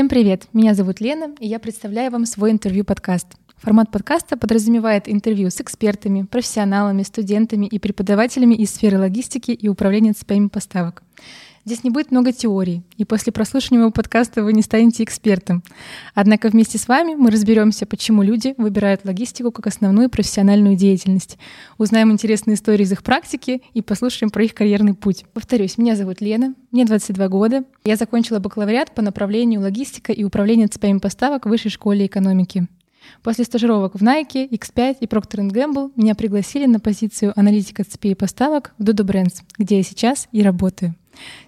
Всем привет! Меня зовут Лена, и я представляю вам свой интервью-подкаст. Формат подкаста подразумевает интервью с экспертами, профессионалами, студентами и преподавателями из сферы логистики и управления цепями поставок. Здесь не будет много теорий, и после прослушивания моего подкаста вы не станете экспертом. Однако вместе с вами мы разберемся, почему люди выбирают логистику как основную профессиональную деятельность. Узнаем интересные истории из их практики и послушаем про их карьерный путь. Повторюсь, меня зовут Лена, мне 22 года. Я закончила бакалавриат по направлению логистика и управление цепями поставок в Высшей школе экономики. После стажировок в Nike, X5 и Procter & Gamble меня пригласили на позицию аналитика цепей поставок в Dodo Brands, где я сейчас и работаю.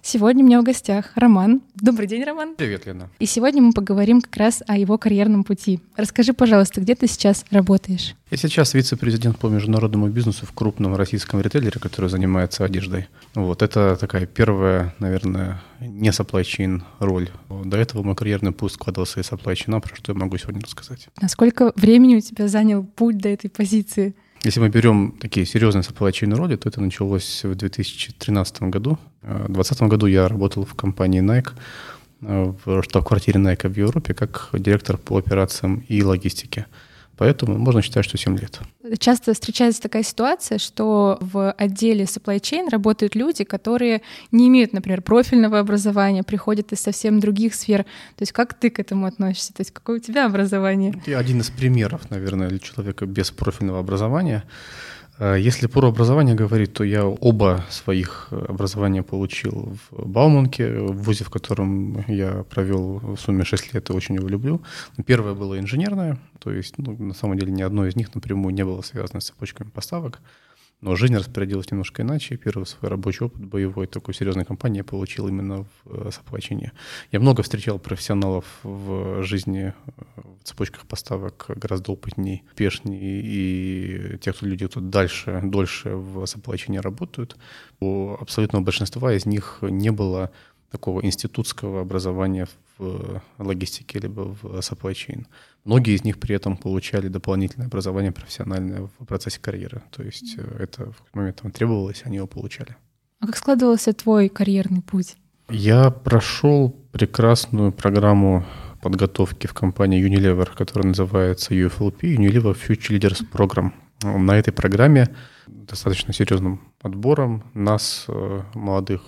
Сегодня у меня в гостях Роман. Добрый день, Роман. Привет, Лена. И сегодня мы поговорим как раз о его карьерном пути. Расскажи, пожалуйста, где ты сейчас работаешь? Я сейчас вице-президент по международному бизнесу в крупном российском ритейлере, который занимается одеждой. Это такая первая, наверное, не supply chain роль. До этого мой карьерный путь складывался из supply chain, про что я могу сегодня рассказать. А сколько времени у тебя занял путь до этой позиции? Если мы берем такие серьезные supply chain роли, то это началось в 2013 году. В 2020 году я работал в компании Nike, в штаб-квартире Nike в Европе, как директор по операциям и логистике. Поэтому можно считать, что 7 лет. Часто встречается такая ситуация, что в отделе supply chain работают люди, которые не имеют, например, профильного образования, приходят из совсем других сфер. То есть как ты к этому относишься? То есть какое у тебя образование? Это один из примеров, наверное, для человека без профильного образования. Если про образование говорить, то я оба своих образования получил в Бауманке, в вузе, в котором я провел в сумме 6 лет и очень его люблю. Первое было инженерное, то есть на самом деле ни одно из них напрямую не было связано с цепочками поставок, но жизнь распорядилась немножко иначе. Первый свой рабочий опыт боевой такой серьезной компании я получил именно в supply chain. Я много встречал профессионалов в жизни в цепочках поставок, гораздо опытней, успешней, и тех, кто люди тут дальше, дольше в supply chain работают. У абсолютного большинства из них не было такого институтского образования в логистике либо в supply chain. Многие из них при этом получали дополнительное образование профессиональное в процессе карьеры. То есть это в какой-то момент требовалось, они его получали. А как складывался твой карьерный путь? Я прошел прекрасную программу подготовки в компании Unilever, которая называется UFLP, Unilever Future Leaders Program. На этой программе достаточно серьезным отбором нас, молодых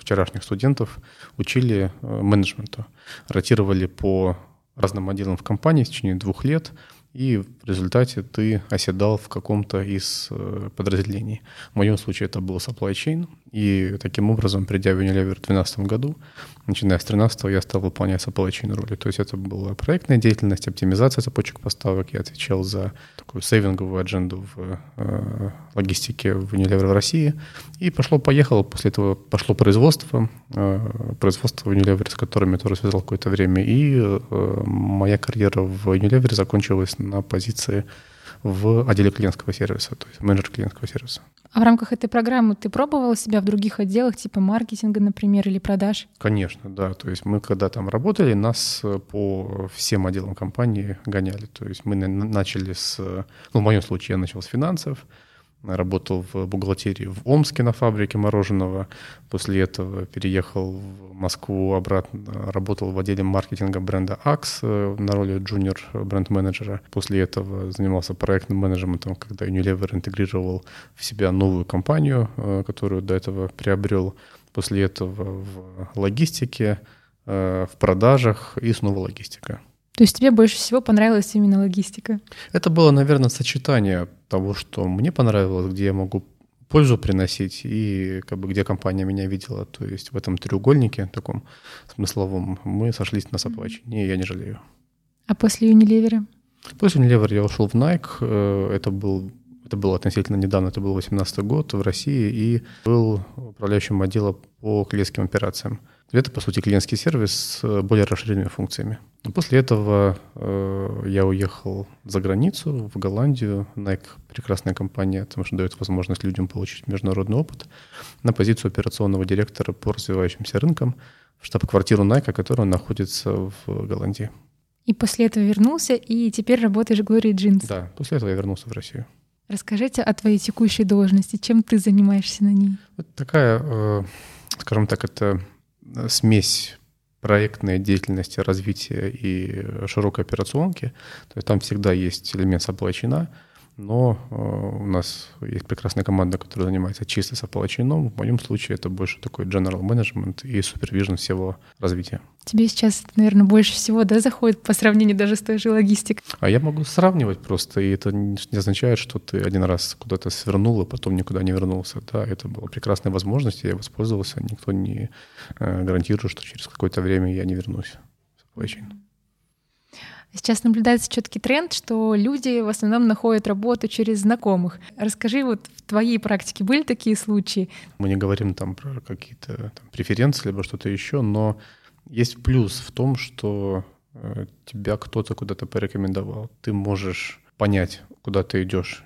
вчерашних студентов, учили менеджменту. Ротировали по разным отделам в компании в течение 2 лет, и в результате ты оседал в каком-то из подразделений. В моем случае это был supply chain, и таким образом, придя в Unilever в 2012 году, начиная с 2013 я стал выполнять supply chain роли. То есть это была проектная деятельность, оптимизация цепочек поставок. Я отвечал за такую сейвинговую адженду в логистике в Unilever в России. И пошло-поехало. После этого пошло производство в Unilever, с которыми я тоже связал какое-то время. И моя карьера в Unilever закончилась на позиции в отделе клиентского сервиса, то есть менеджер клиентского сервиса. А в рамках этой программы ты пробовала себя в других отделах, типа маркетинга, например, или продаж? Конечно, да. То есть мы когда там работали, нас по всем отделам компании гоняли. То есть мы начали в моем случае я начал с финансов, работал в бухгалтерии в Омске на фабрике мороженого. После этого переехал в Москву обратно, работал в отделе маркетинга бренда Axe на роли джуниор бренд-менеджера. После этого занимался проектным менеджментом, когда Unilever интегрировал в себя новую компанию, которую до этого приобрел. После этого в логистике, в продажах и снова логистика. То есть тебе больше всего понравилась именно логистика? Это было, наверное, сочетание того, что мне понравилось, где я могу пользу приносить и где компания меня видела. То есть в этом треугольнике таком смысловом мы сошлись на supply chain. Не, я не жалею. А после Unilever? После Unilever я ушел в Nike. Это было относительно недавно, это был 2018 год в России, и был управляющим отдела по клиентским операциям. Это, по сути, клиентский сервис с более расширенными функциями. После этого я уехал за границу, в Голландию. Nike – прекрасная компания, потому что дает возможность людям получить международный опыт, на позицию операционного директора по развивающимся рынкам в штаб-квартиру Nike, которая находится в Голландии. И после этого вернулся, и теперь работаешь в Gloria Jeans. Да, после этого я вернулся в Россию. Расскажите о твоей текущей должности. Чем ты занимаешься на ней? Это такая, скажем так, это смесь проектной деятельности, развития и широкой операционки. То есть там всегда есть элемент supply chain, но у нас есть прекрасная команда, которая занимается чисто supply chain. В моем случае это больше такой general management и супервижн всего развития. Тебе сейчас, наверное, больше всего, да, заходит по сравнению даже с той же логистикой? А я могу сравнивать просто, и это не означает, что ты один раз куда-то свернул, а потом никуда не вернулся. Да, это была прекрасная возможность, я воспользовался, никто не гарантирует, что через какое-то время я не вернусь в supply chain. Сейчас наблюдается четкий тренд, что люди в основном находят работу через знакомых. Расскажи, вот в твоей практике были такие случаи? Мы не говорим там про какие-то там преференции либо что-то еще, но есть плюс в том, что тебя кто-то куда-то порекомендовал. Ты можешь понять, куда ты идешь,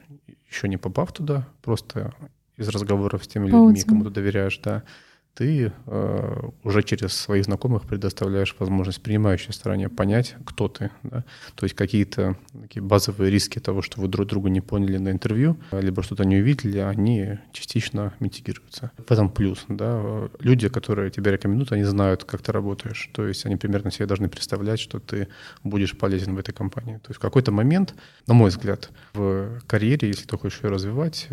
еще не попав туда, просто из разговоров с теми людьми, кому ты доверяешь, да. Ты уже через своих знакомых предоставляешь возможность принимающей стороне понять, кто ты. Да? То есть какие-то такие базовые риски того, что вы друг друга не поняли на интервью, либо что-то не увидели, они частично митигируются. В этом плюс. Да? Люди, которые тебя рекомендуют, они знают, как ты работаешь. То есть они примерно себе должны представлять, что ты будешь полезен в этой компании. То есть в какой-то момент, на мой взгляд, в карьере, если ты хочешь ее развивать,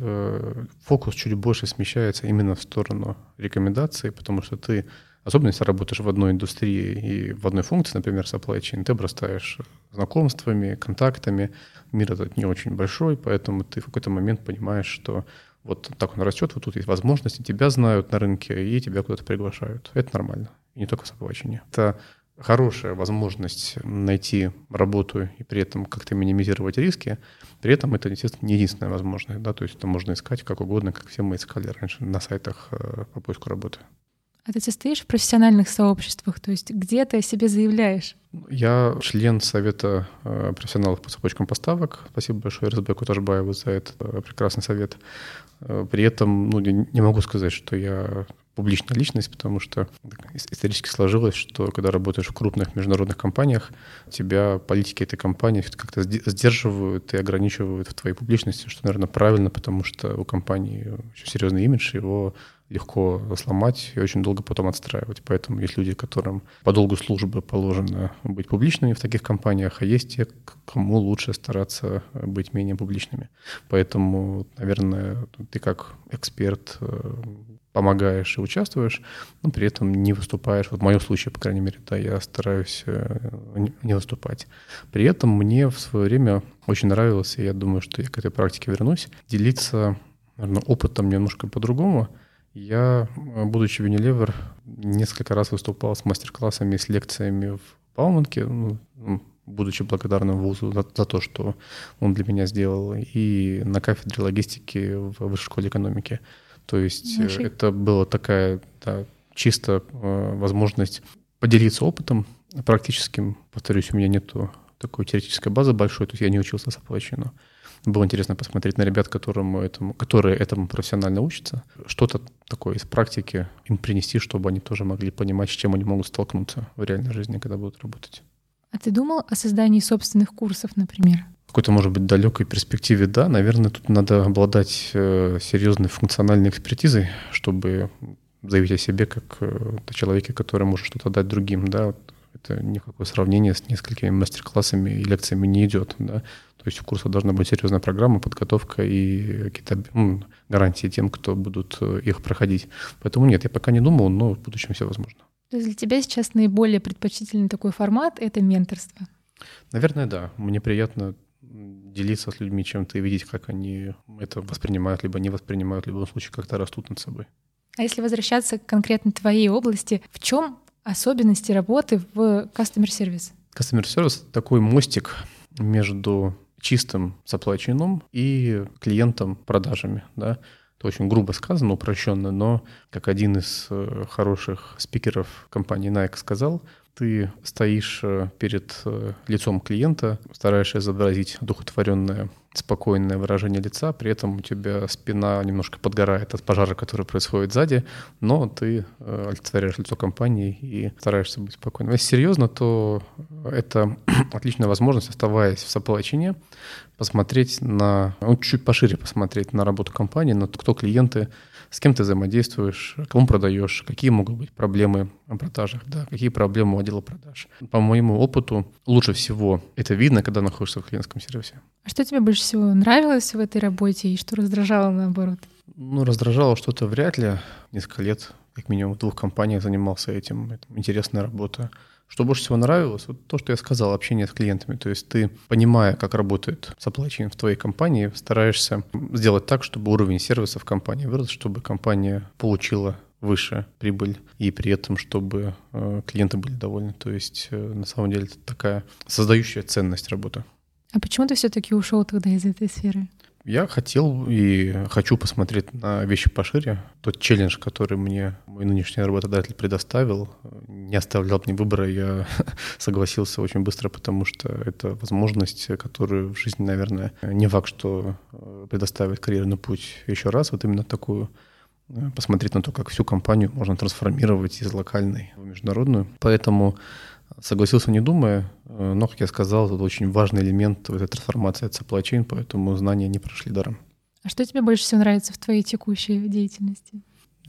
фокус чуть больше смещается именно в сторону рекомендаций, потому что ты, особенно если работаешь в одной индустрии и в одной функции, например, supply chain, ты обрастаешь знакомствами, контактами, мир этот не очень большой, поэтому ты в какой-то момент понимаешь, что вот так он растет, вот тут есть возможности, тебя знают на рынке и тебя куда-то приглашают. Это нормально, и не только в supply chain. Это хорошая возможность найти работу и при этом как-то минимизировать риски. При этом это, естественно, не единственная возможность. Да? То есть это можно искать как угодно, как все мы искали раньше на сайтах по поиску работы. А ты состоишь в профессиональных сообществах? То есть где ты о себе заявляешь? Я член Совета профессионалов по цепочкам поставок. Спасибо большое РСБ Куташбаеву за этот прекрасный совет. При этом я не могу сказать, что я публичная личность, потому что исторически сложилось, что когда работаешь в крупных международных компаниях, тебя политики этой компании как-то сдерживают и ограничивают в твоей публичности, что, наверное, правильно, потому что у компании очень серьезный имидж, его легко сломать и очень долго потом отстраивать. Поэтому есть люди, которым по долгу службы положено быть публичными в таких компаниях, а есть те, кому лучше стараться быть менее публичными. Поэтому, наверное, ты как эксперт помогаешь и участвуешь, но при этом не выступаешь. Вот в моем случае, по крайней мере, да, я стараюсь не выступать. При этом мне в свое время очень нравилось, и я думаю, что я к этой практике вернусь, делиться, наверное, опытом немножко по-другому. Я, будучи в Unilever, несколько раз выступал с мастер-классами, с лекциями в Бауманке, будучи благодарным вузу за то, что он для меня сделал, и на кафедре логистики в Высшей школе экономики. То есть это была такая чисто возможность поделиться опытом практическим. Повторюсь, у меня нету такой теоретической базы большой, то есть я не учился supply chain. Было интересно посмотреть на ребят, которые этому профессионально учатся, что-то такое из практики им принести, чтобы они тоже могли понимать, с чем они могут столкнуться в реальной жизни, когда будут работать. А ты думал о создании собственных курсов, например? В какой-то, может быть, далекой перспективе, да. Наверное, тут надо обладать серьезной функциональной экспертизой, чтобы заявить о себе как о человеке, который может что-то дать другим, да. Это никакое сравнение с несколькими мастер-классами и лекциями не идет. Да? То есть у курса должна быть серьезная программа, подготовка и какие-то гарантии тем, кто будут их проходить. Поэтому нет, я пока не думал, но в будущем все возможно. То есть для тебя сейчас наиболее предпочтительный такой формат — это менторство? Наверное, да. Мне приятно делиться с людьми чем-то и видеть, как они это воспринимают, либо не воспринимают, в любом случае как-то растут над собой. А если возвращаться к конкретно твоей области, в чем особенности работы в кастомер-сервис? Кастомер-сервис — такой мостик между чистым supply chain и клиентом продажами. Да? Это очень грубо сказано, упрощенно, но, как один из хороших спикеров компании Nike сказал, ты стоишь перед лицом клиента, стараешься изобразить одухотворенное, спокойное выражение лица, при этом у тебя спина немножко подгорает от пожара, который происходит сзади, но ты олицетворяешь лицо компании и стараешься быть спокойным. Если серьезно, то это отличная возможность, оставаясь в supply chain, посмотреть на, ну, чуть пошире посмотреть на работу компании, на то, кто клиенты, с кем ты взаимодействуешь, кому продаешь, какие могут быть проблемы в продажах, да, какие проблемы у отдела продаж. По моему опыту, лучше всего это видно, когда находишься в клиентском сервисе. А что тебе больше всего нравилось в этой работе и что раздражало наоборот? Ну, раздражало что-то вряд ли. Несколько лет, как минимум, в двух компаниях занимался этим. Это интересная работа. Что больше всего нравилось, вот то, что я сказал, общение с клиентами. То есть ты, понимая, как работает supply chain в твоей компании, стараешься сделать так, чтобы уровень сервиса в компании вырос, чтобы компания получила выше прибыль, и при этом, чтобы клиенты были довольны. То есть на самом деле это такая создающая ценность работа. А почему ты все-таки ушел тогда из этой сферы? Я хотел и хочу посмотреть на вещи пошире. Тот челлендж, который мне мой нынешний работодатель предоставил, не оставлял мне выбора. Я согласился очень быстро, потому что это возможность, которую в жизни, наверное, не факт, что предоставит карьерный путь еще раз. Вот именно такую. Посмотреть на то, как всю компанию можно трансформировать из локальной в международную. Поэтому согласился, не думая, но, как я сказал, это очень важный элемент в этой трансформации от supply chain, поэтому знания не прошли даром. А что тебе больше всего нравится в твоей текущей деятельности?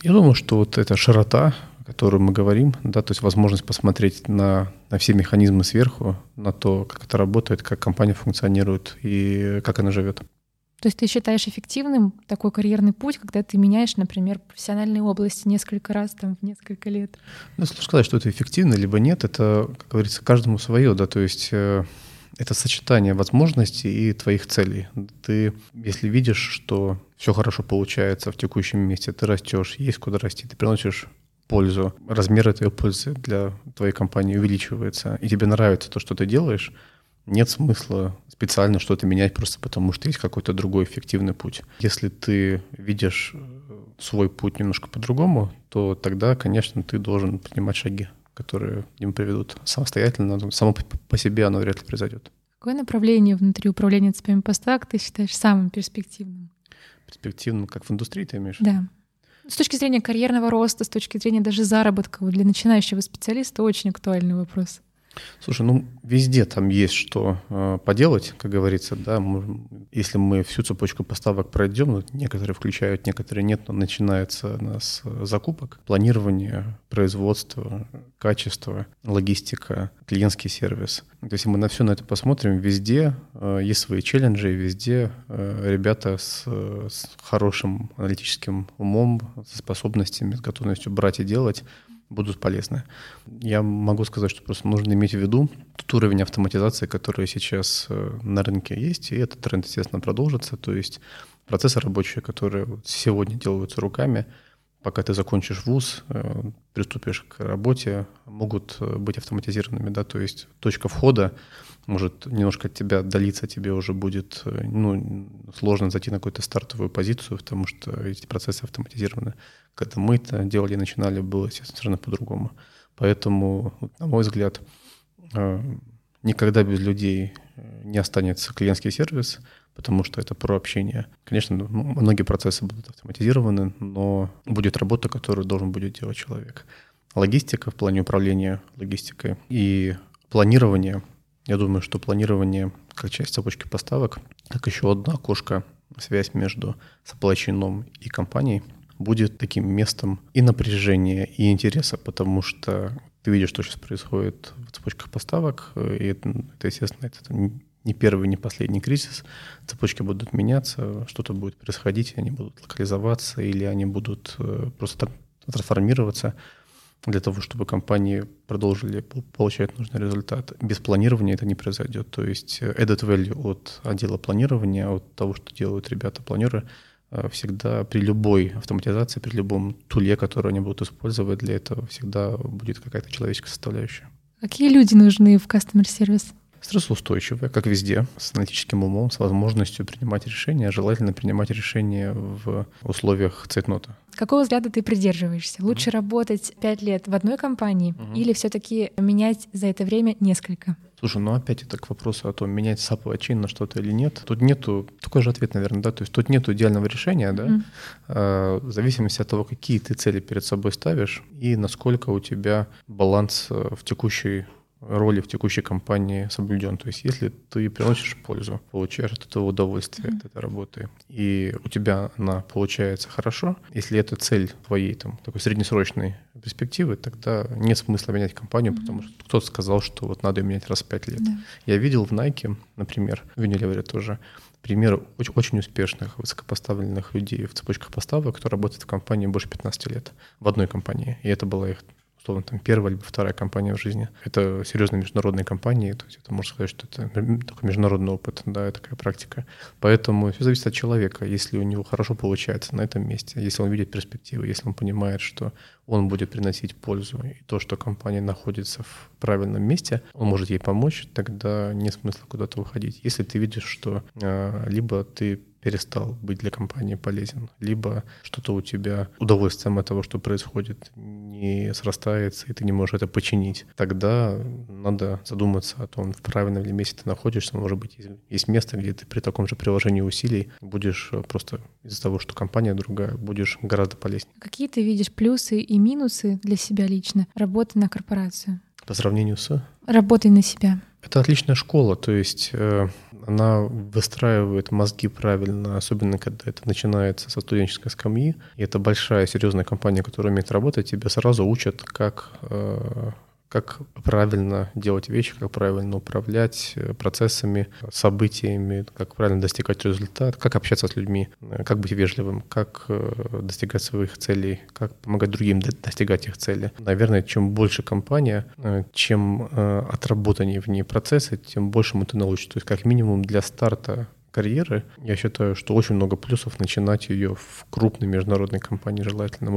Я думаю, что вот эта широта, о которой мы говорим, да, то есть возможность посмотреть на все механизмы сверху, на то, как это работает, как компания функционирует и как она живет. То есть ты считаешь эффективным такой карьерный путь, когда ты меняешь, например, профессиональные области несколько раз, там, в несколько лет? Ну, сложно сказать, что это эффективно, либо нет, это, как говорится, каждому свое, да, то есть это сочетание возможностей и твоих целей. Ты, если видишь, что все хорошо получается в текущем месте, ты растешь, есть куда расти, ты приносишь пользу, размер этой пользы для твоей компании увеличивается, и тебе нравится то, что ты делаешь, нет смысла специально что-то менять просто потому, что есть какой-то другой эффективный путь. Если ты видишь свой путь немножко по-другому, то тогда, конечно, ты должен принимать шаги, которые к ним приведут самостоятельно. Само по себе оно вряд ли произойдет. Какое направление внутри управления цепями поставок ты считаешь самым перспективным? Перспективным, как в индустрии, ты имеешь? Да. С точки зрения карьерного роста, с точки зрения даже заработка, для начинающего специалиста очень актуальный вопрос. Слушай, ну везде там есть что поделать, как говорится, да. Если мы всю цепочку поставок пройдем, некоторые включают, некоторые нет, но начинается у нас закупок, планирование, производство, качество, логистика, клиентский сервис. То есть, если мы на все на это посмотрим, везде есть свои челленджи, и везде ребята с хорошим аналитическим умом, со способностями, с готовностью брать и делать будут полезны. Я могу сказать, что просто нужно иметь в виду тот уровень автоматизации, который сейчас на рынке есть, и этот тренд, естественно, продолжится. То есть процессы рабочие, которые сегодня делаются руками, пока ты закончишь вуз, приступишь к работе, могут быть автоматизированными. Да? То есть точка входа может немножко от тебя отдалиться, тебе уже будет сложно зайти на какую-то стартовую позицию, потому что эти процессы автоматизированы. Когда мы это делали и начинали, было совершенно по-другому. Поэтому, на мой взгляд, никогда без людей не останется клиентский сервис, потому что это про общение. Конечно, многие процессы будут автоматизированы, но будет работа, которую должен будет делать человек. Логистика в плане управления логистикой и планирование. Я думаю, что планирование как часть цепочки поставок, как еще одно окошко, связь между supply chain и компанией, будет таким местом и напряжения, и интереса, потому что ты видишь, что сейчас происходит в цепочках поставок, и это естественно, это не первый, не последний кризис. Цепочки будут меняться, что-то будет происходить, они будут локализоваться или они будут просто трансформироваться для того, чтобы компании продолжили получать нужный результат. Без планирования это не произойдет. То есть added value от отдела планирования, от того, что делают ребята-планеры, всегда при любой автоматизации, при любом туле, который они будут использовать для этого, всегда будет какая-то человеческая составляющая. Какие люди нужны в кастомер-сервис? Стрессоустойчивые, как везде, с аналитическим умом, с возможностью принимать решения, желательно принимать решения в условиях цейтнота. Какого взгляда ты придерживаешься? Лучше работать 5 лет в одной компании или все-таки менять за это время несколько? Слушай, опять это к вопросу о том, менять supply chain на что-то или нет. Тут нету, такой же ответ, наверное, да, то есть тут нету идеального решения, да, в зависимости от того, какие ты цели перед собой ставишь и насколько у тебя баланс в текущей роли в текущей компании соблюден. То есть если ты приносишь пользу, получаешь от этого удовольствие, от этой работы, и у тебя она получается хорошо, если это цель твоей там, такой среднесрочной перспективы, тогда нет смысла менять компанию, потому что кто-то сказал, что вот надо ее менять раз в 5 лет. Да. Я видел в Nike, например, в Unilever тоже, примеры очень успешных, высокопоставленных людей в цепочках поставок, кто работает в компании больше 15 лет, в одной компании. И это была их условно, там, первая либо вторая компания в жизни. Это серьезные международные компании, то есть это можно сказать, что это такой международный опыт, да, такая практика. Поэтому все зависит от человека, если у него хорошо получается на этом месте, если он видит перспективы, если он понимает, что он будет приносить пользу, и то, что компания находится в правильном месте, он может ей помочь, тогда нет смысла куда-то выходить. Если ты видишь, что либо ты перестал быть для компании полезен, либо что-то у тебя удовольствием от того, что происходит, не срастается, и ты не можешь это починить, тогда надо задуматься о том, в правильном ли месте ты находишься. Может быть, есть место, где ты при таком же приложении усилий будешь просто из-за того, что компания другая, будешь гораздо полезнее. Какие ты видишь плюсы и минусы для себя лично работы на корпорацию? По сравнению с? Работой на себя. Это отличная школа, то есть она выстраивает мозги правильно, особенно когда это начинается со студенческой скамьи. И это большая, серьезная компания, которая умеет работать, тебя сразу учат, как правильно делать вещи, как правильно управлять процессами, событиями, как правильно достигать результата, как общаться с людьми, как быть вежливым, как достигать своих целей, как помогать другим достигать их цели. Наверное, чем больше компания, чем отработаннее в ней процессы, тем большему ты научишься. То есть как минимум для старта карьеры, я считаю, что очень много плюсов начинать ее в крупной международной компании желательно.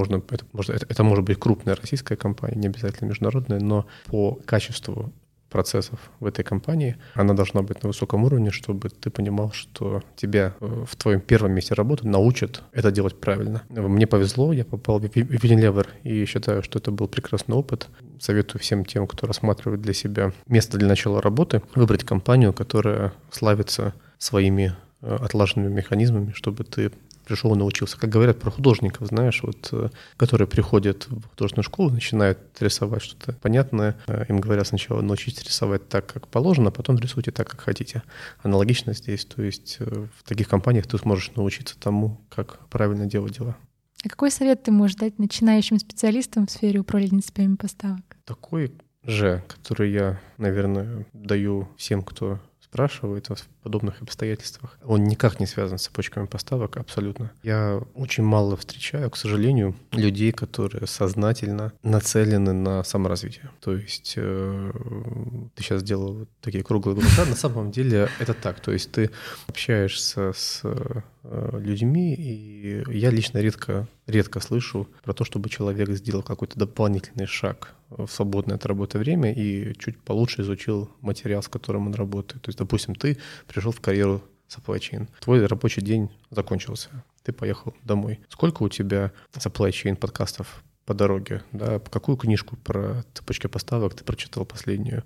Это может быть крупная российская компания, не обязательно международная, но по качеству процессов в этой компании она должна быть на высоком уровне, чтобы ты понимал, что тебя в твоем первом месте работы научат это делать правильно. Мне повезло, я попал в Unilever и считаю, что это был прекрасный опыт. Советую всем тем, кто рассматривает для себя место для начала работы, выбрать компанию, которая славится своими отлаженными механизмами, чтобы ты пришел и научился. Как говорят про художников, знаешь, вот, которые приходят в художественную школу, начинают рисовать что-то понятное. Им говорят сначала научитесь рисовать так, как положено, а потом рисуйте так, как хотите. Аналогично здесь, то есть в таких компаниях ты сможешь научиться тому, как правильно делать дела. А какой совет ты можешь дать начинающим специалистам в сфере управления цепями поставок? Такой же, который я, наверное, даю всем, кто спрашивает в подобных обстоятельствах. Он никак не связан с цепочками поставок, абсолютно. Я очень мало встречаю, к сожалению, людей, которые сознательно нацелены на саморазвитие. То есть ты сейчас делал вот такие круглые глаза. На самом деле это так. То есть ты общаешься с людьми, и я лично редко слышу про то, чтобы человек сделал какой-то дополнительный шаг в свободное от работы время и чуть получше изучил материал, с которым он работает. То есть, допустим, ты пришел в карьеру supply chain, твой рабочий день закончился, ты поехал домой. Сколько у тебя supply chain подкастов по дороге? Да? Какую книжку про цепочки поставок ты прочитал последнюю?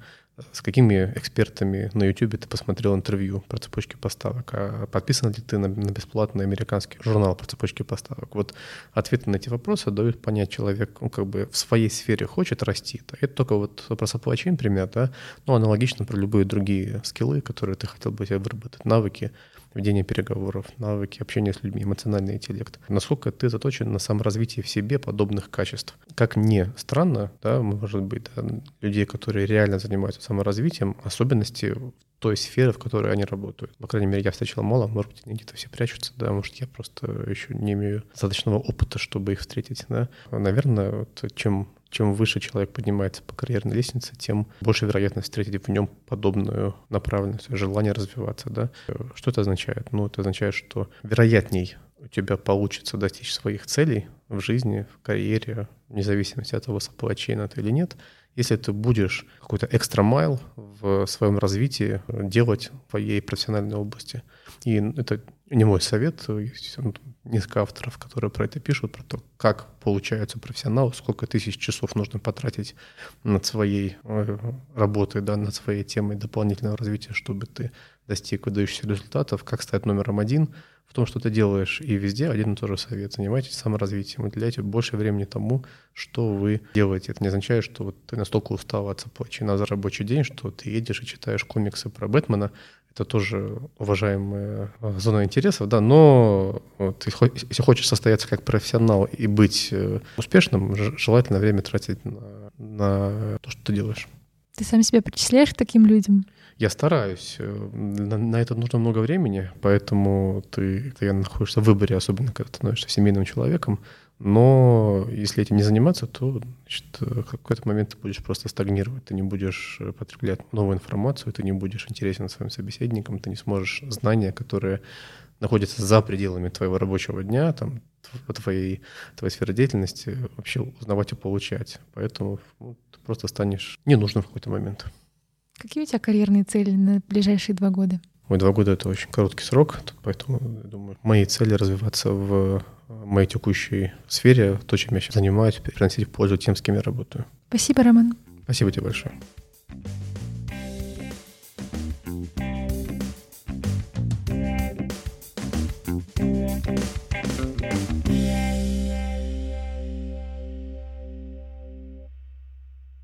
С какими экспертами на YouTube ты посмотрел интервью про цепочки поставок? А подписан ли ты на бесплатный американский журнал про цепочки поставок? Вот ответы на эти вопросы дают понять человек, он как бы в своей сфере хочет расти. Это только вот про supply chain пример, да? Ну, аналогично про любые другие скиллы, которые ты хотел бы себе выработать, навыки ведения переговоров, навыки общения с людьми, эмоциональный интеллект. Насколько ты заточен на саморазвитие в себе подобных качеств? Как ни странно, да, может быть, да, людей, которые реально занимаются саморазвитием, особенности той сферы, в которой они работают. По крайней мере, я встречал мало, может быть, они где-то все прячутся, да, может, я просто еще не имею достаточного опыта, чтобы их встретить, да. Наверное, вот чем выше человек поднимается по карьерной лестнице, тем больше вероятность встретить в нем подобную направленность, желание развиваться, да. Что это означает? Ну, это означает, что вероятней у тебя получится достичь своих целей в жизни, в карьере, вне зависимости от того, supply chain это или нет, если ты будешь какой-то экстра-майл в своем развитии делать в твоей профессиональной области. И это не мой совет, есть несколько авторов, которые про это пишут, про то, как получаются профессионалы, сколько тысяч часов нужно потратить над своей работой, да, над своей темой дополнительного развития, чтобы ты достиг выдающихся результатов, как стать номером один в том, что ты делаешь, и везде один и тот же совет. Занимайтесь саморазвитием, уделяйте больше времени тому, что вы делаете. Это не означает, что вот ты настолько устал от заплачена за рабочий день, что ты едешь и читаешь комиксы про Бэтмена. Это тоже уважаемая зона интересов, да, но ты, если хочешь состояться как профессионал и быть успешным, желательно время тратить на то, что ты делаешь. Ты сам себя причисляешь к таким людям? Я стараюсь. На это нужно много времени, поэтому ты постоянно находишься в выборе, особенно когда становишься семейным человеком. Но если этим не заниматься, то, значит, в какой-то момент ты будешь просто стагнировать, ты не будешь потреблять новую информацию, ты не будешь интересен своим собеседникам, ты не сможешь знания, которые находятся за пределами твоего рабочего дня, там, твоей сферы деятельности, вообще узнавать и получать. Поэтому ты просто станешь ненужным в какой-то момент. Какие у тебя карьерные цели на ближайшие 2 года? Ой, 2 года — это очень короткий срок, поэтому, я думаю, мои цели — развиваться в моей текущей сфере, то, чем я сейчас занимаюсь, приносить пользу тем, с кем я работаю. Спасибо, Роман. Спасибо тебе большое.